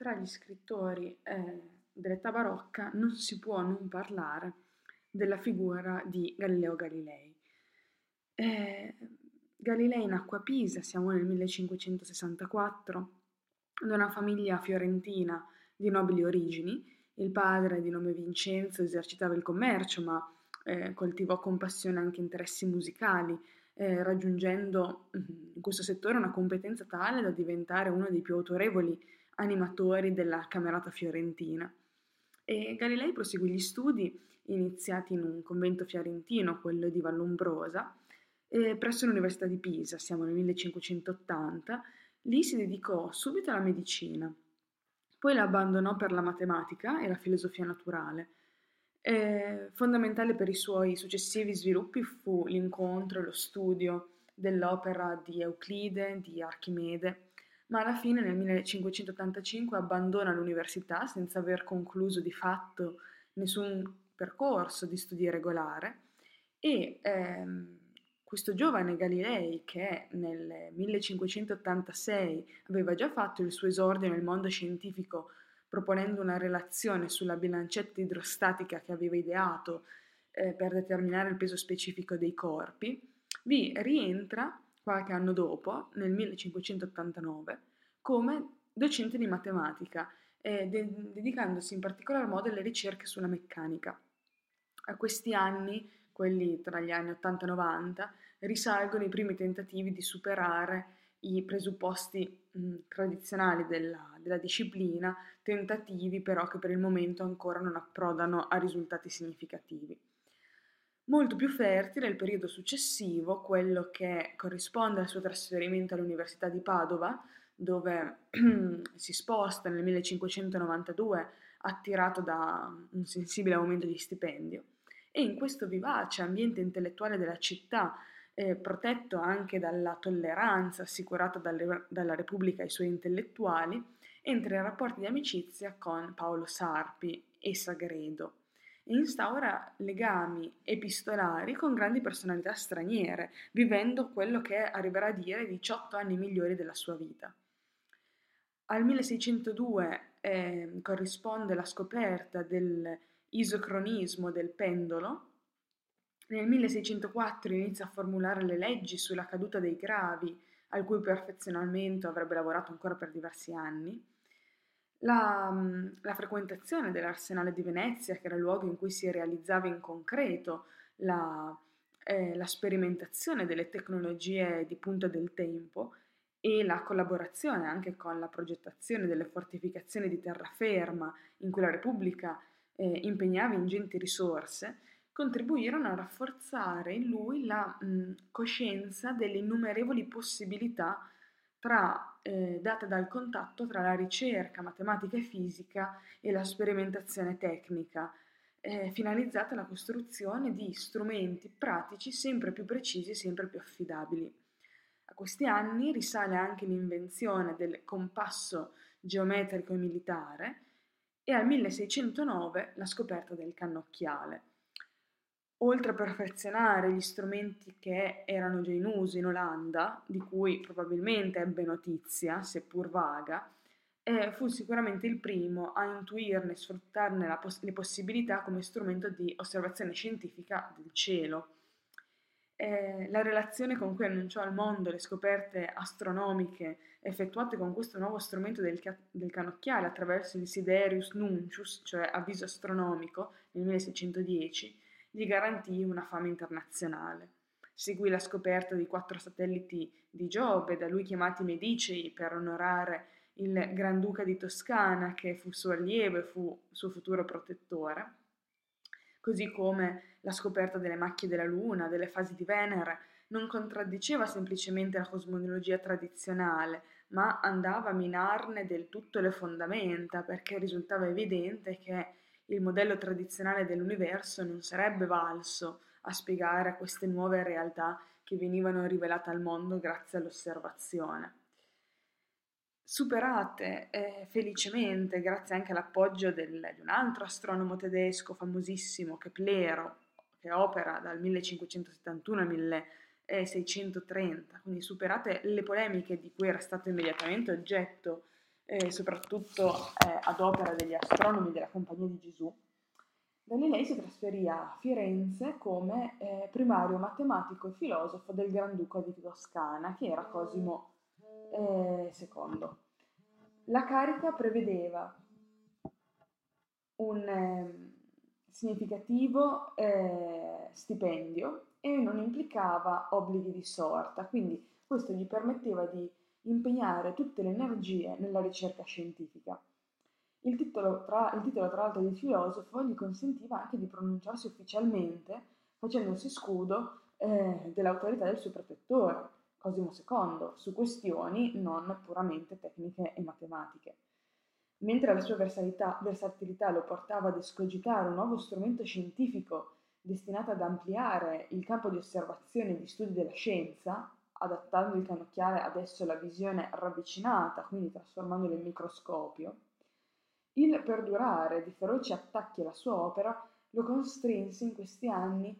Tra gli scrittori dell'età barocca non si può non parlare della figura di Galileo Galilei. Galilei nacque a Pisa, siamo nel 1564, da una famiglia fiorentina di nobili origini. Il padre, di nome Vincenzo, esercitava il commercio, ma coltivò con passione anche interessi musicali, raggiungendo in questo settore una competenza tale da diventare uno dei più autorevoli animatori della camerata fiorentina. E Galilei proseguì gli studi iniziati in un convento fiorentino, quello di Vallombrosa, presso l'Università di Pisa, siamo nel 1580, lì si dedicò subito alla medicina, poi la abbandonò per la matematica e la filosofia naturale. Fondamentale per i suoi successivi sviluppi fu l'incontro e lo studio dell'opera di Euclide, di Archimede, ma alla fine nel 1585 abbandona l'università senza aver concluso di fatto nessun percorso di studi regolare e questo giovane Galilei, che nel 1586 aveva già fatto il suo esordio nel mondo scientifico proponendo una relazione sulla bilancetta idrostatica che aveva ideato per determinare il peso specifico dei corpi, vi rientra qualche anno dopo, nel 1589, come docente di matematica, dedicandosi in particolar modo alle ricerche sulla meccanica. A questi anni, quelli tra gli anni 80 e 90, risalgono i primi tentativi di superare i presupposti tradizionali della disciplina, tentativi però che per il momento ancora non approdano a risultati significativi. Molto più fertile è il periodo successivo, quello che corrisponde al suo trasferimento all'Università di Padova, dove si sposta nel 1592, attirato da un sensibile aumento di stipendio. E in questo vivace ambiente intellettuale della città, protetto anche dalla tolleranza assicurata dalla Repubblica ai suoi intellettuali, entra in rapporti di amicizia con Paolo Sarpi e Sagredo. Instaura legami epistolari con grandi personalità straniere, vivendo quello che arriverà a dire 18 anni migliori della sua vita. Al 1602 corrisponde la scoperta dell'isocronismo del pendolo. Nel 1604 inizia a formulare le leggi sulla caduta dei gravi, al cui perfezionamento avrebbe lavorato ancora per diversi anni. La frequentazione dell'Arsenale di Venezia, che era il luogo in cui si realizzava in concreto la sperimentazione delle tecnologie di punta del tempo, e la collaborazione anche con la progettazione delle fortificazioni di terraferma in cui la Repubblica impegnava ingenti risorse, contribuirono a rafforzare in lui la coscienza delle innumerevoli possibilità data dal contatto tra la ricerca matematica e fisica e la sperimentazione tecnica, finalizzata alla costruzione di strumenti pratici sempre più precisi e sempre più affidabili. A questi anni risale anche l'invenzione del compasso geometrico e militare e al 1609 la scoperta del cannocchiale. Oltre a perfezionare gli strumenti che erano già in uso in Olanda, di cui probabilmente ebbe notizia, seppur vaga, fu sicuramente il primo a intuirne e sfruttarne le possibilità come strumento di osservazione scientifica del cielo. La relazione con cui annunciò al mondo le scoperte astronomiche effettuate con questo nuovo strumento del cannocchiale attraverso il Sidereus Nuncius, cioè avviso astronomico, nel 1610, gli garantì una fama internazionale. Seguì la scoperta di 4 satelliti di Giove, da lui chiamati Medici per onorare il Granduca di Toscana, che fu suo allievo e fu suo futuro protettore, così come la scoperta delle macchie della Luna, delle fasi di Venere, non contraddiceva semplicemente la cosmologia tradizionale, ma andava a minarne del tutto le fondamenta, perché risultava evidente che il modello tradizionale dell'universo non sarebbe valso a spiegare queste nuove realtà che venivano rivelate al mondo grazie all'osservazione. Superate felicemente, grazie anche all'appoggio di un altro astronomo tedesco famosissimo, Keplero, che opera dal 1571 al 1630, quindi superate le polemiche di cui era stato immediatamente oggetto soprattutto ad opera degli astronomi della Compagnia di Gesù, Galilei si trasferì a Firenze come primario matematico e filosofo del Granduca di Toscana, che era Cosimo II. La carica prevedeva un significativo stipendio e non implicava obblighi di sorta, quindi questo gli permetteva di impegnare tutte le energie nella ricerca scientifica. Il titolo, tra l'altro, di filosofo gli consentiva anche di pronunciarsi ufficialmente, facendosi scudo dell'autorità del suo protettore, Cosimo II, su questioni non puramente tecniche e matematiche. Mentre la sua versatilità lo portava ad escogitare un nuovo strumento scientifico destinato ad ampliare il campo di osservazione e di studi della scienza, adattando il cannocchiale adesso alla visione ravvicinata, quindi trasformandolo in microscopio, il perdurare di feroci attacchi alla sua opera lo costrinse in questi anni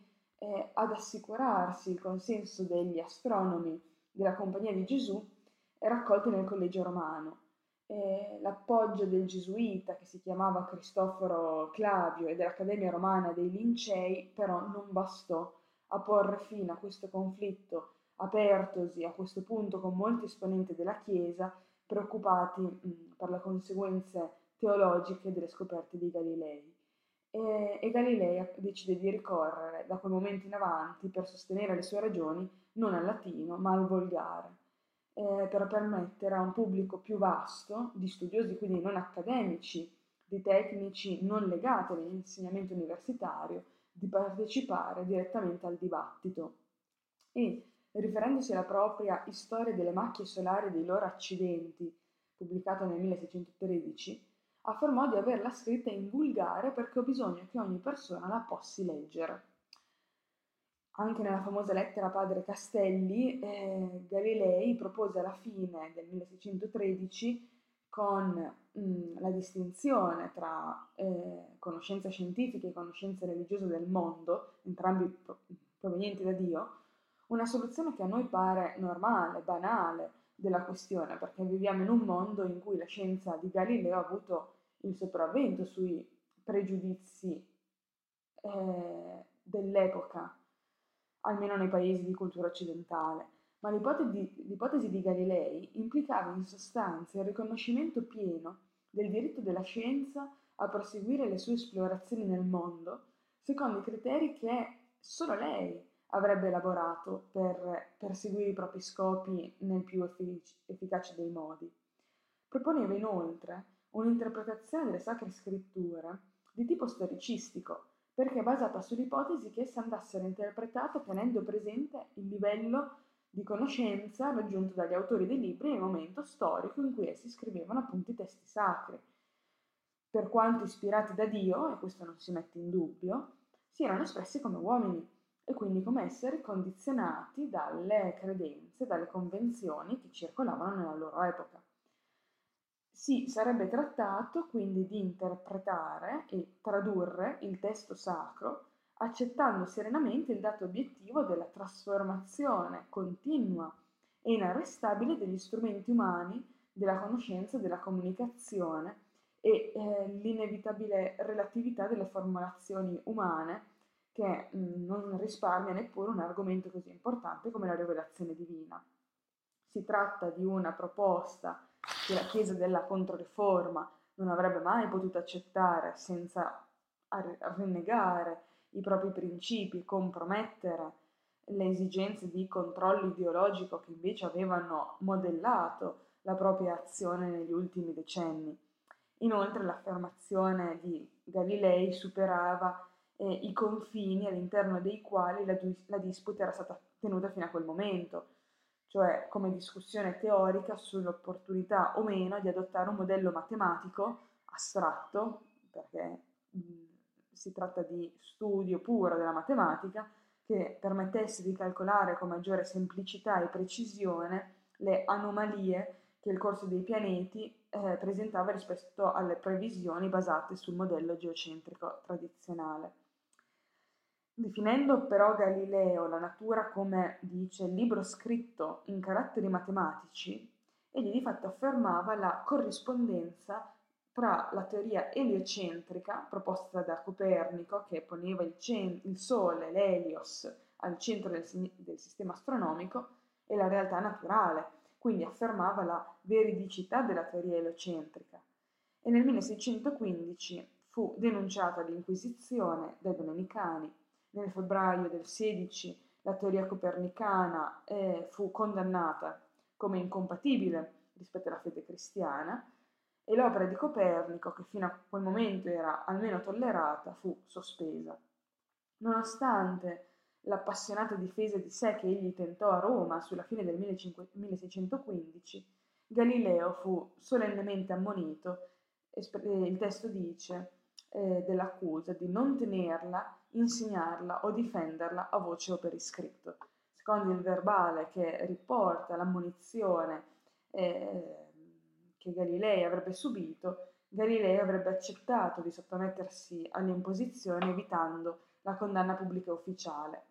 ad assicurarsi il consenso degli astronomi della Compagnia di Gesù raccolti nel Collegio Romano. L'appoggio del gesuita che si chiamava Cristoforo Clavio e dell'Accademia Romana dei Lincei però non bastò a porre fine a questo conflitto apertosi a questo punto con molti esponenti della Chiesa preoccupati per le conseguenze teologiche delle scoperte di Galilei, e Galilei decide di ricorrere da quel momento in avanti per sostenere le sue ragioni non al latino ma al volgare, per permettere a un pubblico più vasto di studiosi, quindi non accademici, di tecnici non legati all'insegnamento universitario, di partecipare direttamente al dibattito. E riferendosi alla propria Storia delle macchie solari e dei loro accidenti, pubblicata nel 1613, affermò di averla scritta in vulgare perché ho bisogno che ogni persona la possa leggere. Anche nella famosa lettera padre Castelli, Galilei propose alla fine del 1613, con la distinzione tra conoscenza scientifica e conoscenza religiosa del mondo, entrambi provenienti da Dio, una soluzione che a noi pare normale, banale della questione, perché viviamo in un mondo in cui la scienza di Galileo ha avuto il sopravvento sui pregiudizi dell'epoca, almeno nei paesi di cultura occidentale, ma l'ipotesi di Galilei implicava in sostanza il riconoscimento pieno del diritto della scienza a proseguire le sue esplorazioni nel mondo secondo i criteri che solo lei avrebbe elaborato per perseguire i propri scopi nel più efficace dei modi. Proponeva inoltre un'interpretazione delle sacre scritture di tipo storicistico, perché basata sull'ipotesi che esse andassero interpretate tenendo presente il livello di conoscenza raggiunto dagli autori dei libri nel momento storico in cui essi scrivevano appunto i testi sacri. Per quanto ispirati da Dio, e questo non si mette in dubbio, si erano espressi come uomini, e quindi come esseri condizionati dalle credenze, dalle convenzioni che circolavano nella loro epoca. Si sarebbe trattato quindi di interpretare e tradurre il testo sacro, accettando serenamente il dato obiettivo della trasformazione continua e inarrestabile degli strumenti umani, della conoscenza, della comunicazione e l'inevitabile relatività delle formulazioni umane, che non risparmia neppure un argomento così importante come la rivelazione divina. Si tratta di una proposta che la Chiesa della Controriforma non avrebbe mai potuto accettare senza rinnegare i propri principi, compromettere le esigenze di controllo ideologico che invece avevano modellato la propria azione negli ultimi decenni. Inoltre l'affermazione di Galilei superava i confini all'interno dei quali la disputa era stata tenuta fino a quel momento, cioè come discussione teorica sull'opportunità o meno di adottare un modello matematico astratto, perché si tratta di studio puro della matematica, che permettesse di calcolare con maggiore semplicità e precisione le anomalie che il corso dei pianeti presentava rispetto alle previsioni basate sul modello geocentrico tradizionale. Definendo però Galileo la natura come dice il libro scritto in caratteri matematici, egli di fatto affermava la corrispondenza tra la teoria eliocentrica proposta da Copernico, che poneva il Sole, l'Elios, al centro del sistema astronomico, e la realtà naturale, quindi affermava la veridicità della teoria eliocentrica. E nel 1615 fu denunciata l'Inquisizione dai Domenicani. Nel febbraio del 16 la teoria copernicana fu condannata come incompatibile rispetto alla fede cristiana, e l'opera di Copernico, che fino a quel momento era almeno tollerata, fu sospesa. Nonostante l'appassionata difesa di sé che egli tentò a Roma sulla fine del 1615, Galileo fu solennemente ammonito, il testo dice, dell'accusa di non tenerla, insegnarla o difenderla a voce o per iscritto. Secondo il verbale che riporta l'ammonizione che Galilei avrebbe subito, Galilei avrebbe accettato di sottomettersi alle imposizioni evitando la condanna pubblica ufficiale.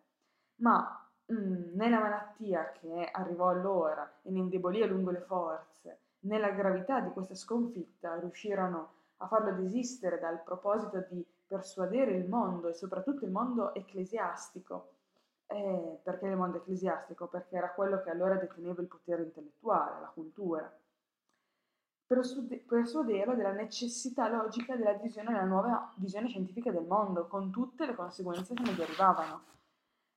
Ma né la malattia che arrivò allora e ne indebolì a lungo le forze, né la gravità di questa sconfitta riuscirono a farlo desistere dal proposito di persuadere il mondo, e soprattutto il mondo ecclesiastico. Perché il mondo ecclesiastico? Perché era quello che allora deteneva il potere intellettuale, la cultura. Persuaderlo della necessità logica dell'adesione alla nuova visione scientifica del mondo, con tutte le conseguenze che ne derivavano.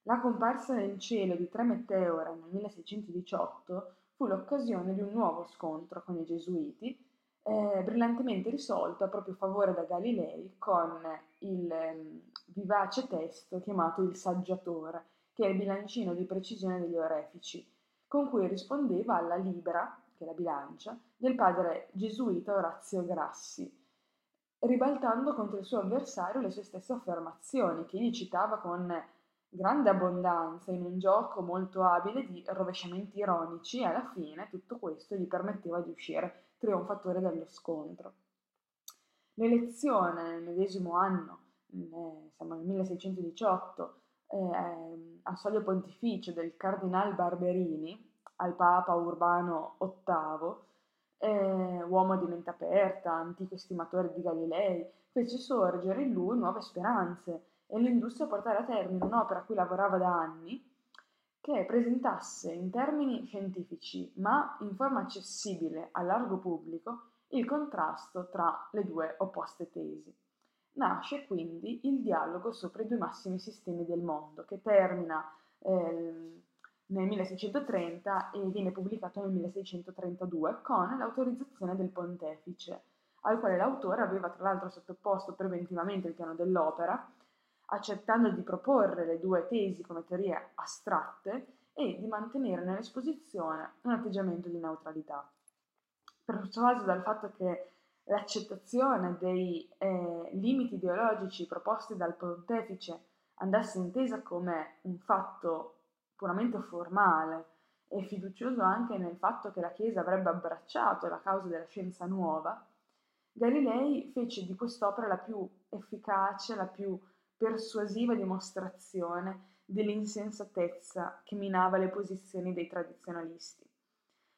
La comparsa nel cielo di 3 meteore nel 1618 fu l'occasione di un nuovo scontro con i gesuiti, brillantemente risolto a proprio favore da Galilei con il vivace testo chiamato il Saggiatore, che è il bilancino di precisione degli orefici, con cui rispondeva alla libera, che è la bilancia, del padre gesuita Orazio Grassi, ribaltando contro il suo avversario le sue stesse affermazioni, che egli citava con grande abbondanza in un gioco molto abile di rovesciamenti ironici, e alla fine tutto questo gli permetteva di uscire trionfatore dallo scontro. L'elezione nel medesimo anno, siamo nel 1618, a soglio pontificio del Cardinal Barberini al Papa Urbano VIII, uomo di mente aperta, antico stimatore di Galilei, fece sorgere in lui nuove speranze e lo indusse a portare a termine un'opera a cui lavorava da anni, che presentasse in termini scientifici, ma in forma accessibile al largo pubblico, il contrasto tra le due opposte tesi. Nasce quindi il dialogo sopra i due massimi sistemi del mondo, che termina nel 1630 e viene pubblicato nel 1632 con l'autorizzazione del pontefice, al quale l'autore aveva tra l'altro sottoposto preventivamente il piano dell'opera, accettando di proporre le due tesi come teorie astratte e di mantenere nell'esposizione un atteggiamento di neutralità. Persuaso dal fatto che l'accettazione dei limiti ideologici proposti dal pontefice andasse intesa come un fatto puramente formale, e fiducioso anche nel fatto che la Chiesa avrebbe abbracciato la causa della scienza nuova, Galilei fece di quest'opera la più efficace, la più persuasiva dimostrazione dell'insensatezza che minava le posizioni dei tradizionalisti.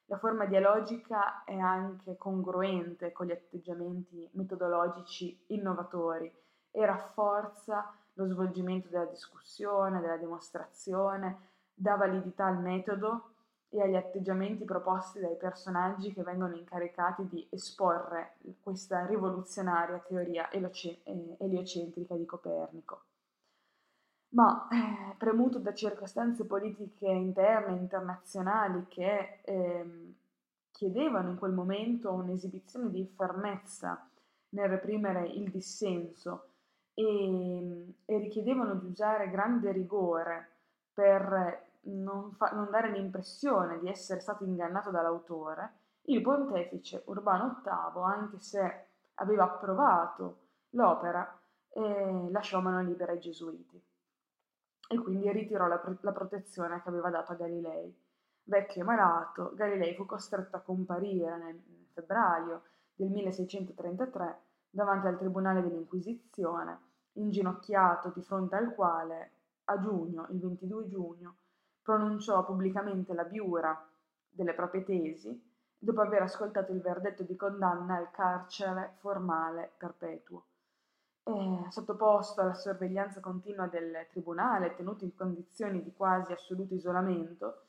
La forma dialogica è anche congruente con gli atteggiamenti metodologici innovatori e rafforza lo svolgimento della discussione, della dimostrazione, dà validità al metodo e agli atteggiamenti proposti dai personaggi che vengono incaricati di esporre questa rivoluzionaria teoria eliocentrica di Copernico. Ma premuto da circostanze politiche interne e internazionali che chiedevano in quel momento un'esibizione di fermezza nel reprimere il dissenso e richiedevano di usare grande rigore per non dare l'impressione di essere stato ingannato dall'autore, il pontefice Urbano VIII, anche se aveva approvato l'opera, lasciò mano libera ai gesuiti e quindi ritirò la protezione che aveva dato a Galilei. Vecchio e malato, Galilei fu costretto a comparire nel febbraio del 1633 davanti al tribunale dell'Inquisizione, inginocchiato di fronte al quale a giugno, il 22 giugno, pronunciò pubblicamente la biura delle proprie tesi, dopo aver ascoltato il verdetto di condanna al carcere formale perpetuo. Sottoposto alla sorveglianza continua del tribunale, tenuto in condizioni di quasi assoluto isolamento,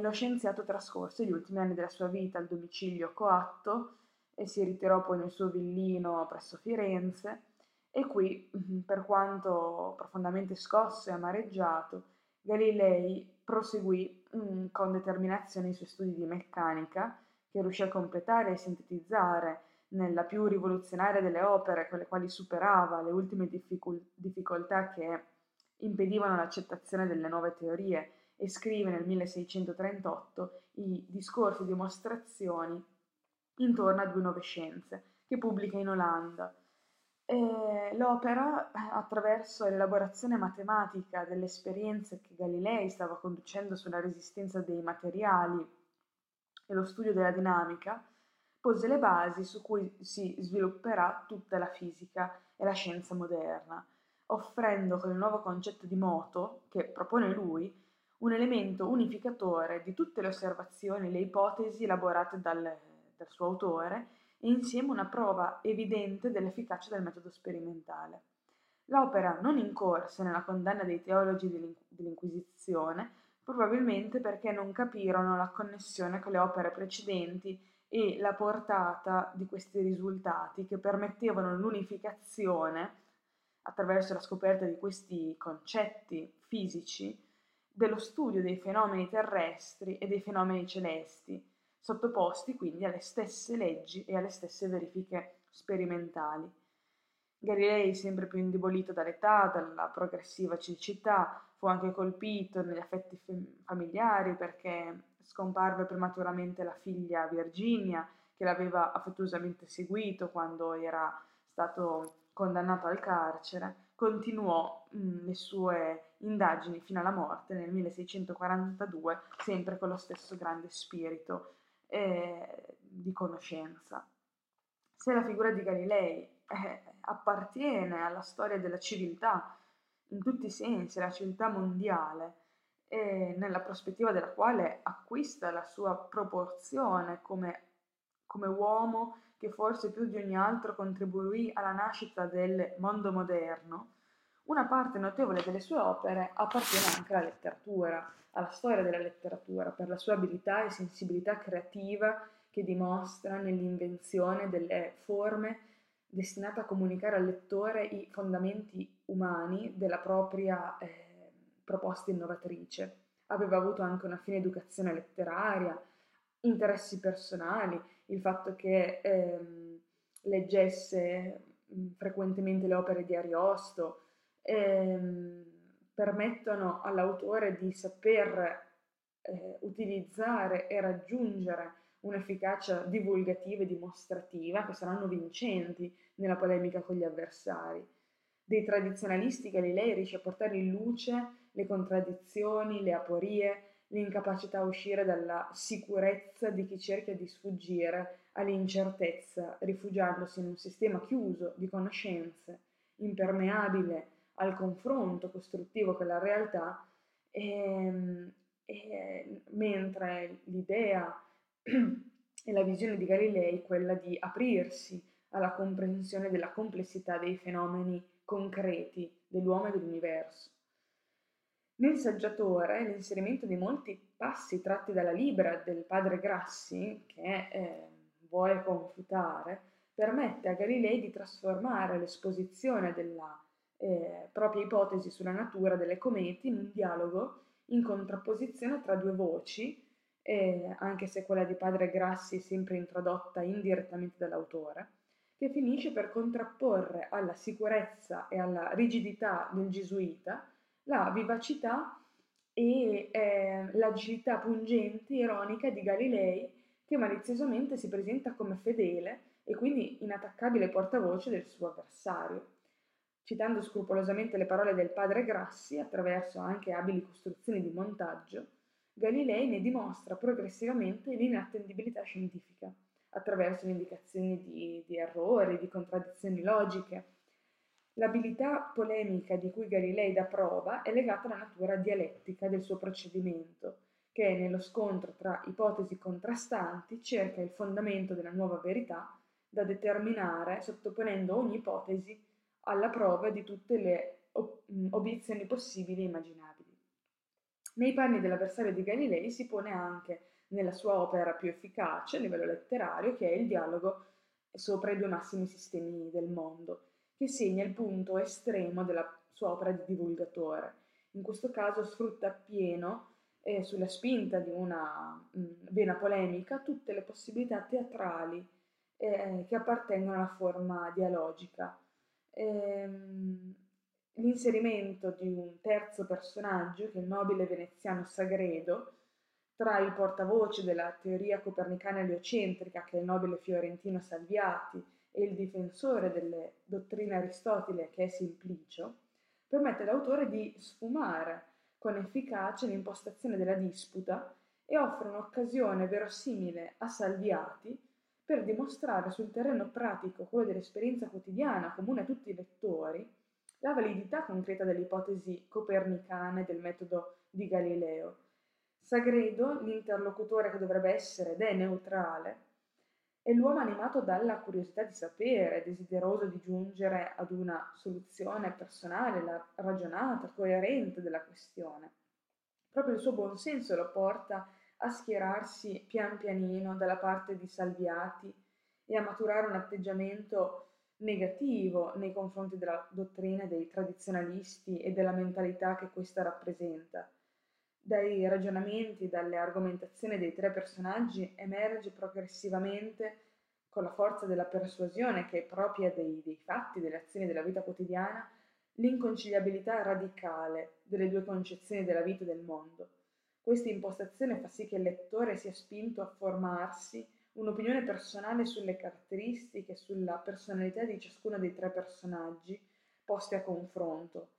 lo scienziato trascorse gli ultimi anni della sua vita al domicilio coatto e si ritirò poi nel suo villino presso Firenze, e qui, per quanto profondamente scosso e amareggiato, Galilei proseguì con determinazione i suoi studi di meccanica, che riuscì a completare e sintetizzare nella più rivoluzionaria delle opere, con le quali superava le ultime difficoltà che impedivano l'accettazione delle nuove teorie, e scrive nel 1638 i discorsi e dimostrazioni intorno a 2 nuove scienze, che pubblica in Olanda. L'opera, attraverso l'elaborazione matematica delle esperienze che Galilei stava conducendo sulla resistenza dei materiali e lo studio della dinamica, pose le basi su cui si svilupperà tutta la fisica e la scienza moderna, offrendo con il nuovo concetto di moto, che propone lui, un elemento unificatore di tutte le osservazioni e le ipotesi elaborate dal suo autore, e insieme una prova evidente dell'efficacia del metodo sperimentale. L'opera non incorse nella condanna dei teologi dell'Inquisizione, probabilmente perché non capirono la connessione con le opere precedenti e la portata di questi risultati, che permettevano l'unificazione, attraverso la scoperta di questi concetti fisici, dello studio dei fenomeni terrestri e dei fenomeni celesti, sottoposti quindi alle stesse leggi e alle stesse verifiche sperimentali. Galilei, sempre più indebolito dall'età, dalla progressiva cecità, fu anche colpito negli affetti familiari, perché scomparve prematuramente la figlia Virginia, che l'aveva affettuosamente seguito quando era stato condannato al carcere. Continuò le sue indagini fino alla morte nel 1642, sempre con lo stesso grande spirito di conoscenza. Se la figura di Galilei appartiene alla storia della civiltà in tutti i sensi, la civiltà mondiale, nella prospettiva della quale acquista la sua proporzione come uomo che forse più di ogni altro contribuì alla nascita del mondo moderno, una parte notevole delle sue opere appartiene anche alla letteratura, alla storia della letteratura, per la sua abilità e sensibilità creativa che dimostra nell'invenzione delle forme destinate a comunicare al lettore i fondamenti umani della propria proposta innovatrice. Aveva avuto anche una fine educazione letteraria, interessi personali, il fatto che leggesse frequentemente le opere di Ariosto, permettono all'autore di saper utilizzare e raggiungere un'efficacia divulgativa e dimostrativa che saranno vincenti nella polemica con gli avversari. Dei tradizionalisti Galilei riesce a portare in luce le contraddizioni, le aporie, l'incapacità a uscire dalla sicurezza di chi cerca di sfuggire all'incertezza, rifugiandosi in un sistema chiuso di conoscenze, impermeabile al confronto costruttivo con la realtà, e mentre l'idea e la visione di Galilei è quella di aprirsi alla comprensione della complessità dei fenomeni concreti dell'uomo e dell'universo. Nel saggiatore l'inserimento di molti passi tratti dalla Libra del padre Grassi, che vuole confutare, permette a Galilei di trasformare l'esposizione della propria ipotesi sulla natura delle comete in un dialogo in contrapposizione tra 2 voci, anche se quella di padre Grassi è sempre introdotta indirettamente dall'autore, che finisce per contrapporre alla sicurezza e alla rigidità del gesuita la vivacità e l'agilità pungente, ironica di Galilei, che maliziosamente si presenta come fedele e quindi inattaccabile portavoce del suo avversario. Citando scrupolosamente le parole del padre Grassi, attraverso anche abili costruzioni di montaggio, Galilei ne dimostra progressivamente l'inattendibilità scientifica, attraverso le indicazioni di errori, di contraddizioni logiche. L'abilità polemica di cui Galilei dà prova è legata alla natura dialettica del suo procedimento, che nello scontro tra ipotesi contrastanti cerca il fondamento della nuova verità da determinare sottoponendo ogni ipotesi alla prova di tutte le obiezioni possibili e immaginabili. Nei panni dell'avversario di Galilei si pone anche nella sua opera più efficace a livello letterario, che è il dialogo sopra i due massimi sistemi del mondo, che segna il punto estremo della sua opera di divulgatore. In questo caso sfrutta appieno, sulla spinta di una vena polemica, tutte le possibilità teatrali che appartengono alla forma dialogica. L'inserimento di un terzo personaggio, che è il nobile veneziano Sagredo, tra il portavoce della teoria copernicana eliocentrica, che è il nobile fiorentino Salviati, e il difensore delle dottrine Aristotele, che è Simplicio, permette all'autore di sfumare con efficacia l'impostazione della disputa e offre un'occasione verosimile a Salviati per dimostrare sul terreno pratico, quello dell'esperienza quotidiana comune a tutti i lettori, la validità concreta delle ipotesi copernicane del metodo di Galileo. Sagredo, l'interlocutore che dovrebbe essere ed è neutrale, è l'uomo animato dalla curiosità di sapere, desideroso di giungere ad una soluzione personale, ragionata, coerente della questione. Proprio il suo buonsenso lo porta a schierarsi pian pianino dalla parte di Salviati e a maturare un atteggiamento negativo nei confronti della dottrina dei tradizionalisti e della mentalità che questa rappresenta. Dai ragionamenti, dalle argomentazioni dei tre personaggi emerge progressivamente, con la forza della persuasione che è propria dei fatti, delle azioni della vita quotidiana, l'inconciliabilità radicale delle due concezioni della vita e del mondo. Questa impostazione fa sì che il lettore sia spinto a formarsi un'opinione personale sulle caratteristiche, sulla personalità di ciascuno dei tre personaggi posti a confronto.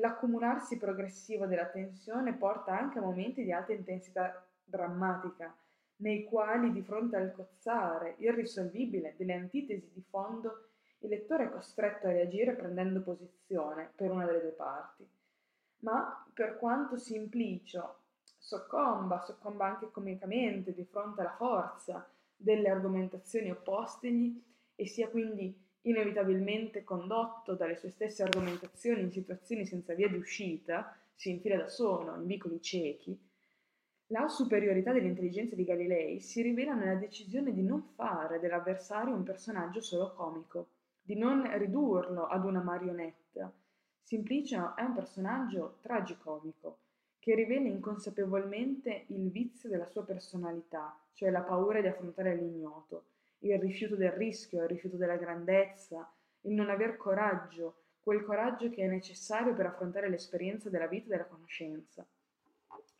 L'accumularsi progressivo della tensione porta anche a momenti di alta intensità drammatica, nei quali, di fronte al cozzare irrisolvibile delle antitesi di fondo, il lettore è costretto a reagire prendendo posizione per una delle due parti. Ma per quanto Simplicio soccomba anche comicamente di fronte alla forza delle argomentazioni oppostegli e sia quindi inevitabilmente condotto dalle sue stesse argomentazioni in situazioni senza via di uscita, si infila da solo in vicoli ciechi, la superiorità dell'intelligenza di Galilei si rivela nella decisione di non fare dell'avversario un personaggio solo comico, di non ridurlo ad una marionetta. Simplicio è un personaggio tragicomico, che rivela inconsapevolmente il vizio della sua personalità, cioè la paura di affrontare l'ignoto, il rifiuto del rischio, il rifiuto della grandezza, il non aver coraggio, quel coraggio che è necessario per affrontare l'esperienza della vita e della conoscenza.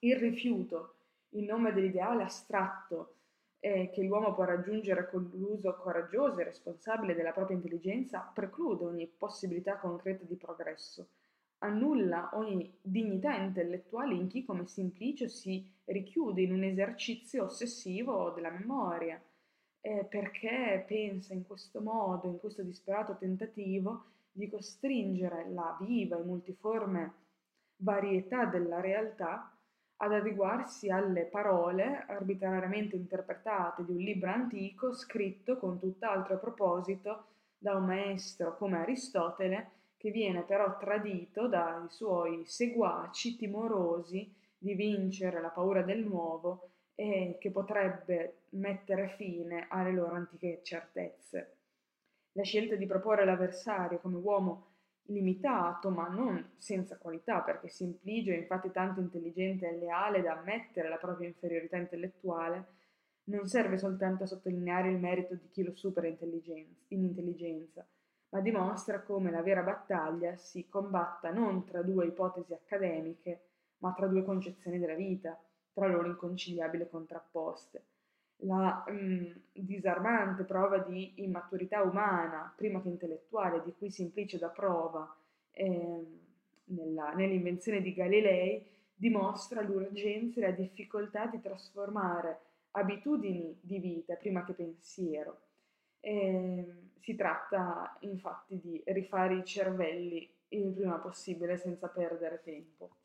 Il rifiuto, in nome dell'ideale astratto che l'uomo può raggiungere con l'uso coraggioso e responsabile della propria intelligenza, preclude ogni possibilità concreta di progresso, annulla ogni dignità intellettuale in chi, come Simplicio, si richiude in un esercizio ossessivo della memoria, perché pensa in questo modo, in questo disperato tentativo di costringere la viva e multiforme varietà della realtà ad adeguarsi alle parole arbitrariamente interpretate di un libro antico scritto con tutt'altro proposito da un maestro come Aristotele, che viene però tradito dai suoi seguaci timorosi di vincere la paura del nuovo e che potrebbe mettere fine alle loro antiche certezze. La scelta di proporre l'avversario come uomo limitato, ma non senza qualità, perché Simplicio è infatti tanto intelligente e leale da ammettere la propria inferiorità intellettuale, non serve soltanto a sottolineare il merito di chi lo supera in intelligenza, ma dimostra come la vera battaglia si combatta non tra due ipotesi accademiche, ma tra due concezioni della vita, tra loro inconciliabili e contrapposte. La disarmante prova di immaturità umana, prima che intellettuale, di cui Simplicio dà prova nell'invenzione di Galilei, dimostra l'urgenza e la difficoltà di trasformare abitudini di vita prima che pensiero. Si tratta infatti di rifare i cervelli il prima possibile senza perdere tempo.